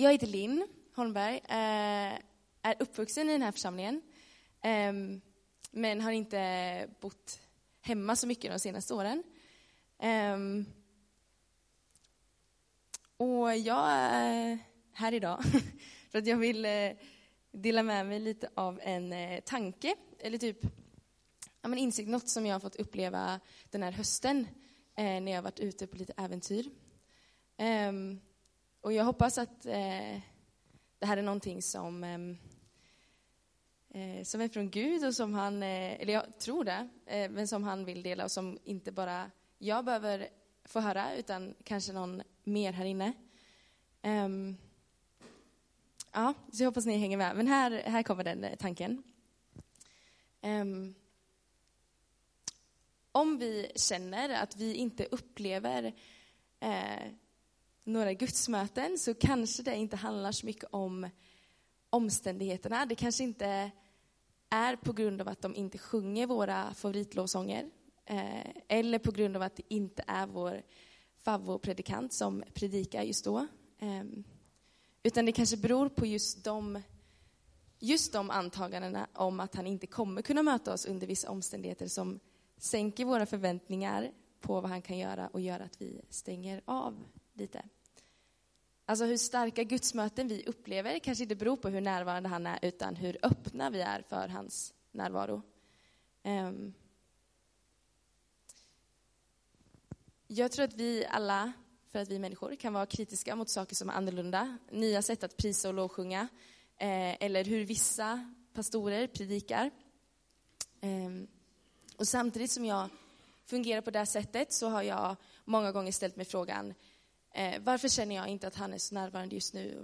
Jag heter Linn Holmberg, är uppvuxen i den här församlingen, men har inte bott hemma så mycket de senaste åren. Och jag är här idag för att jag vill dela med mig lite av en tanke, eller typ insikt, något som jag har fått uppleva den här hösten när jag har varit ute på lite äventyr. Och jag hoppas att det här är någonting som är från Gud och som han, eller jag tror det, men som han vill dela och som inte bara jag behöver få höra utan kanske någon mer här inne. Ja, så jag hoppas ni hänger med. Men här kommer den tanken. Om vi känner att vi inte upplever några gudsmöten, så kanske det inte handlar så mycket om omständigheterna. Det kanske inte är på grund av att de inte sjunger våra favoritlovsånger, eller på grund av att det inte är vår favopredikant som predikar just då, utan det kanske beror på just de antagandena om att han inte kommer kunna möta oss under vissa omständigheter som sänker våra förväntningar på vad han kan göra och gör att vi stänger av lite. Alltså hur starka gudsmöten vi upplever kanske inte beror på hur närvarande han är, utan hur öppna vi är för hans närvaro. Jag tror att vi alla, för att vi människor, kan vara kritiska mot saker som är annorlunda. Nya sätt att prisa och lovsjunga, eller hur vissa pastorer predikar. Och samtidigt som jag fungerar på det här sättet, så har jag många gånger ställt mig frågan, varför känner jag inte att han är så närvarande just nu?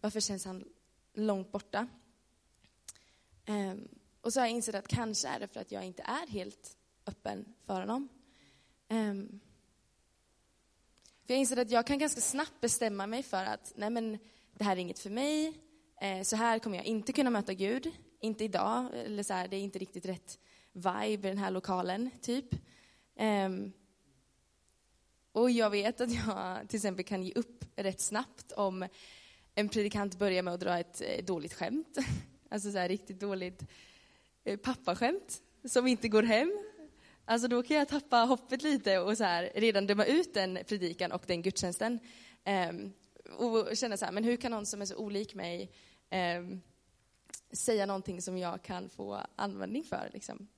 Varför känns han långt borta? Och så har jag insett att kanske är det för att jag inte är helt öppen för honom. För jag insett att jag kan ganska snabbt bestämma mig för att nej, men det här är inget för mig. Så här kommer jag inte kunna möta Gud. Inte idag. Eller så här, det är inte riktigt rätt vibe i den här lokalen, typ. Och jag vet att jag till exempel kan ge upp rätt snabbt om en predikant börjar med att dra ett dåligt skämt. Alltså så här riktigt dåligt pappaskämt som inte går hem. Alltså då kan jag tappa hoppet lite och så här redan döma ut den predikan och den gudstjänsten. Och känna så här, men hur kan någon som är så olik mig säga någonting som jag kan få användning för? Liksom?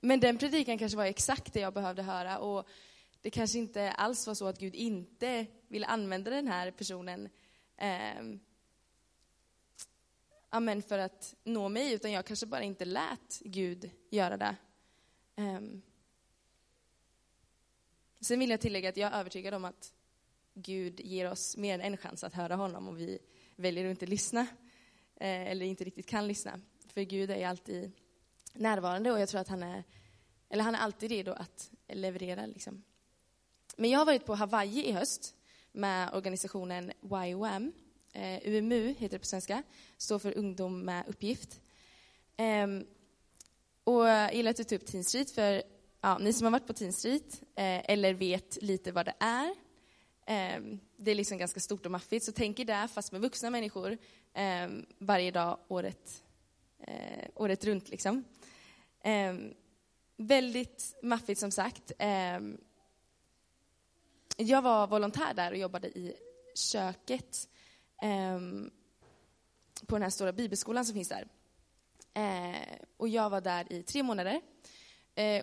Men den predikan kanske var exakt det jag behövde höra, och det kanske inte alls var så att Gud inte ville använda den här personen för att nå mig, utan jag kanske bara inte lät Gud göra det. Sen vill jag tillägga att jag är övertygad om att Gud ger oss mer än en chans att höra honom, och vi väljer att inte lyssna eller inte riktigt kan lyssna, för Gud är alltid närvarande, och jag tror att han är alltid redo att leverera liksom. Men jag har varit på Hawaii i höst med organisationen YOM, UMU heter det på svenska, står för ungdom med uppgift. Och jag gillar att ta upp Teen Street, för ni som har varit på Teen Street eller vet lite vad det är. Det är liksom ganska stort och maffigt, så tänk er det fast med vuxna människor varje dag året runt liksom. Väldigt maffigt som sagt. Jag var volontär där och jobbade i köket på den här stora bibelskolan som finns där. Och jag var där i 3 månader.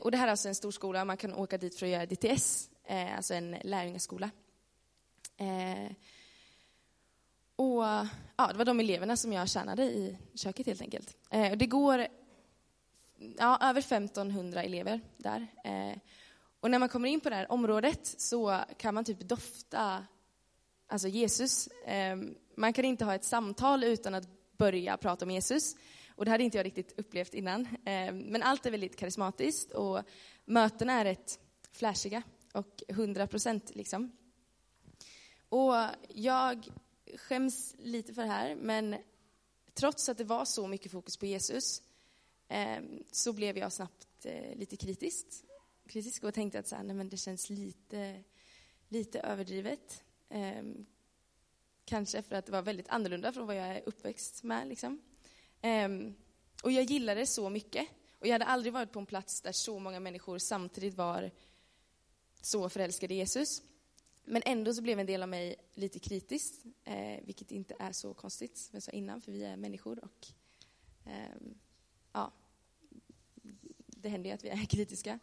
Och det här är alltså en stor skola. Man kan åka dit för att göra DTS, alltså en lärjungaskola. Och ja, det var de eleverna som jag tjänade i köket helt enkelt. Och det går över 1500 elever där. Och när man kommer in på det här området så kan man typ dofta alltså Jesus. Man kan inte ha ett samtal utan att börja prata om Jesus. Och det hade inte jag riktigt upplevt innan. Men allt är väldigt karismatiskt. Och mötena är rätt flashiga. Och 100% liksom. Och jag skäms lite för det här. Men trots att det var så mycket fokus på Jesus, så blev jag snabbt lite kritisk. Och tänkte att så här, nej, men det känns lite överdrivet. Kanske för att det var väldigt annorlunda från vad jag är uppväxt med. Liksom. Och jag gillade det så mycket. Och jag hade aldrig varit på en plats där så många människor samtidigt var så förälskade i Jesus. Men ändå så blev en del av mig lite kritisk. Vilket inte är så konstigt som jag sa innan. För vi är människor och ja, det händer ju att vi är kritiska.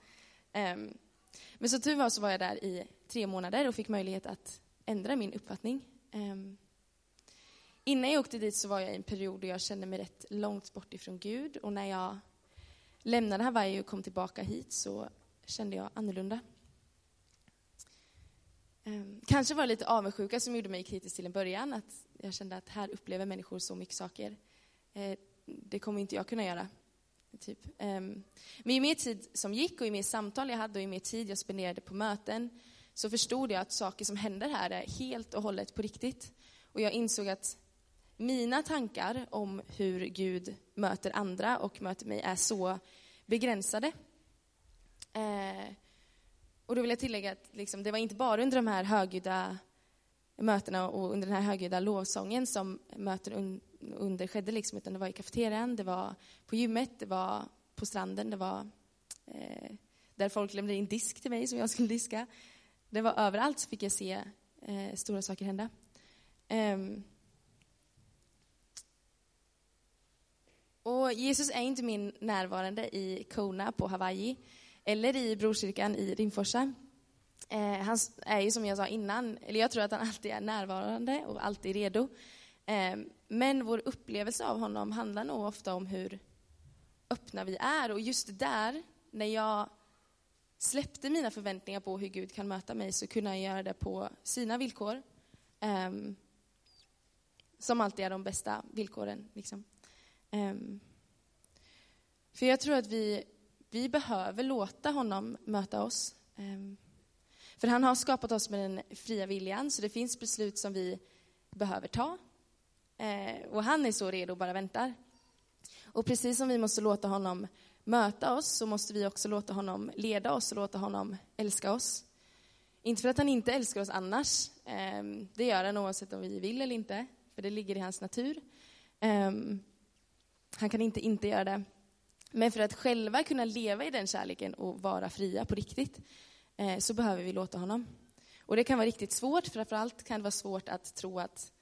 Men så tur var så var jag där i 3 månader och fick möjlighet att ändra min uppfattning. Innan jag åkte dit så var jag i en period där jag kände mig rätt långt bort ifrån Gud. Och när jag lämnade Hawaii och kom tillbaka hit så kände jag annorlunda. Kanske var det lite avundsjuka som gjorde mig kritisk till en början. Att jag kände att här upplever människor så mycket saker. Det kommer inte jag kunna göra. Typ. Men ju mer tid som gick och ju mer samtal jag hade och ju mer tid jag spenderade på möten så förstod jag att saker som händer här är helt och hållet på riktigt. Och jag insåg att mina tankar om hur Gud möter andra och möter mig är så begränsade. Och då vill jag tillägga att liksom, det var inte bara under de här högljudda mötena och under den här högljudda lovsången som möten under skedde. Liksom, utan det var i kafeterian, det var på gymmet, det var på stranden, det var där folk lämnade in disk till mig som jag skulle diska. Det var överallt så fick jag se stora saker hända. Och Jesus är inte min närvarande i Kona på Hawaii eller i Brorkyrkan i Rinforsa. Han är ju som jag sa innan, eller jag tror att han alltid är närvarande och alltid redo. Men vår upplevelse av honom handlar nog ofta om hur öppna vi är. Och just där, när jag släppte mina förväntningar på hur Gud kan möta mig så kunde jag göra det på sina villkor. Som alltid är de bästa villkoren. Liksom. För jag tror att vi behöver låta honom möta oss. För han har skapat oss med den fria viljan så det finns beslut som vi behöver ta. Och han är så redo och bara väntar. Och precis som vi måste låta honom möta oss så måste vi också låta honom leda oss och låta honom älska oss. Inte för att han inte älskar oss annars. Det gör han oavsett om vi vill eller inte. För det ligger i hans natur. Han kan inte göra det. Men för att själva kunna leva i den kärleken och vara fria på riktigt så behöver vi låta honom. Och det kan vara riktigt svårt. Framförallt kan det vara svårt att tro att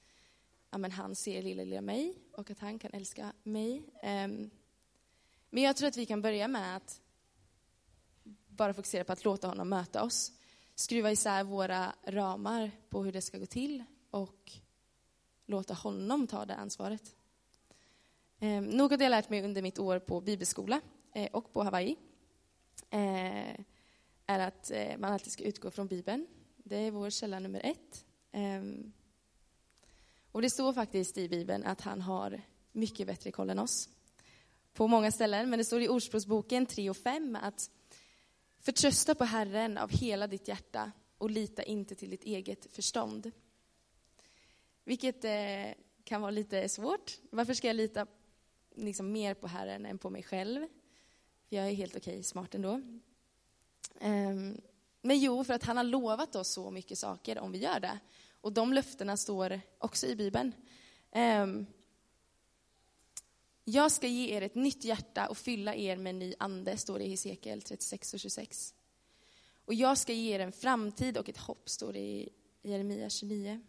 ja, men han ser lilla mig och att han kan älska mig. Men jag tror att vi kan börja med att bara fokusera på att låta honom möta oss. Skruva isär våra ramar på hur det ska gå till och låta honom ta det ansvaret. Något jag lärt mig under mitt år på bibelskola och på Hawaii är att man alltid ska utgå från Bibeln. Det är vår källa nummer 1. Och det står faktiskt i Bibeln att han har mycket bättre koll än oss. På många ställen, men det står i Ordspråksboken 3:5 att förtrösta på Herren av hela ditt hjärta och lita inte till ditt eget förstånd. Vilket kan vara lite svårt. Varför ska jag lita liksom mer på Herren än på mig själv? För jag är helt okej smart ändå. Men jo, för att han har lovat oss så mycket saker om vi gör det. Och de löftena står också i Bibeln. Jag ska ge er ett nytt hjärta och fylla er med en ny ande, står det i Hesekiel 36:26. Och jag ska ge er en framtid och ett hopp, står det i Jeremia 29.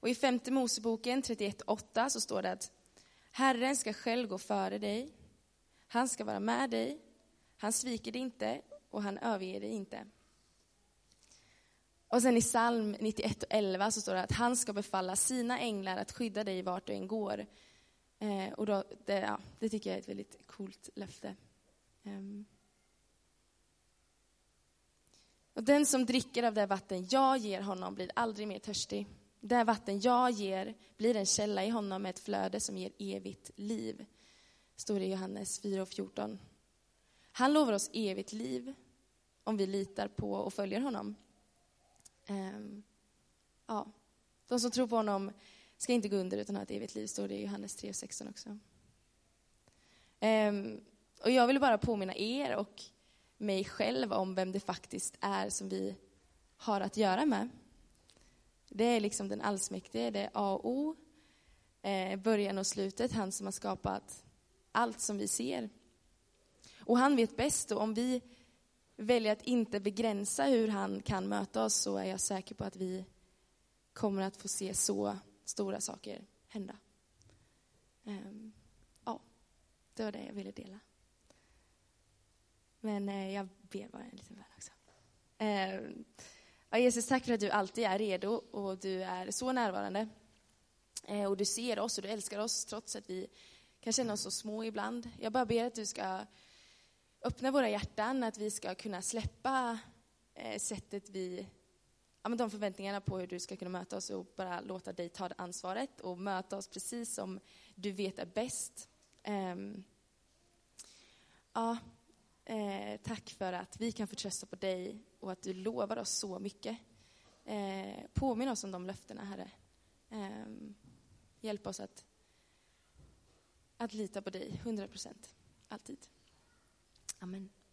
Och i 5:e Moseboken 31:8 så står det att Herren ska själv gå före dig. Han ska vara med dig. Han sviker dig inte och han överger dig inte. Och sen i psalm 91:11 så står det att han ska befalla sina änglar att skydda dig vart du än går. Och då, det tycker jag är ett väldigt coolt löfte. Och den som dricker av det vatten jag ger honom blir aldrig mer törstig. Det vatten jag ger blir en källa i honom med ett flöde som ger evigt liv. Står det i Johannes 4:14. Han lovar oss evigt liv om vi litar på och följer honom. Ja, de som tror på honom ska inte gå under utan ha ett evigt liv, står det i Johannes 3:16 också. Och jag vill bara påminna er och mig själv om vem det faktiskt är som vi har att göra med. Det är liksom den allsmäktige, det är A och O, början och slutet, han som har skapat allt som vi ser. Och han vet bäst, och om vi väljer att inte begränsa hur han kan möta oss, så är jag säker på att vi kommer att få se så stora saker hända. Ja, det var det jag ville dela. Men jag ber bara en liten vän också. Ja, Jesus, tack för att du alltid är redo och du är så närvarande. Och du ser oss och du älskar oss trots att vi kan känna oss så små ibland. Jag bara ber att du ska öppna våra hjärtan, att vi ska kunna släppa sättet vi... Ja, men de förväntningarna på hur du ska kunna möta oss, och bara låta dig ta det ansvaret och möta oss precis som du vet är bäst. Tack för att vi kan förtrösta på dig och att du lovar oss så mycket. Påminn oss om de löftena, Herre. Hjälp oss att lita på dig 100%, alltid. Amen.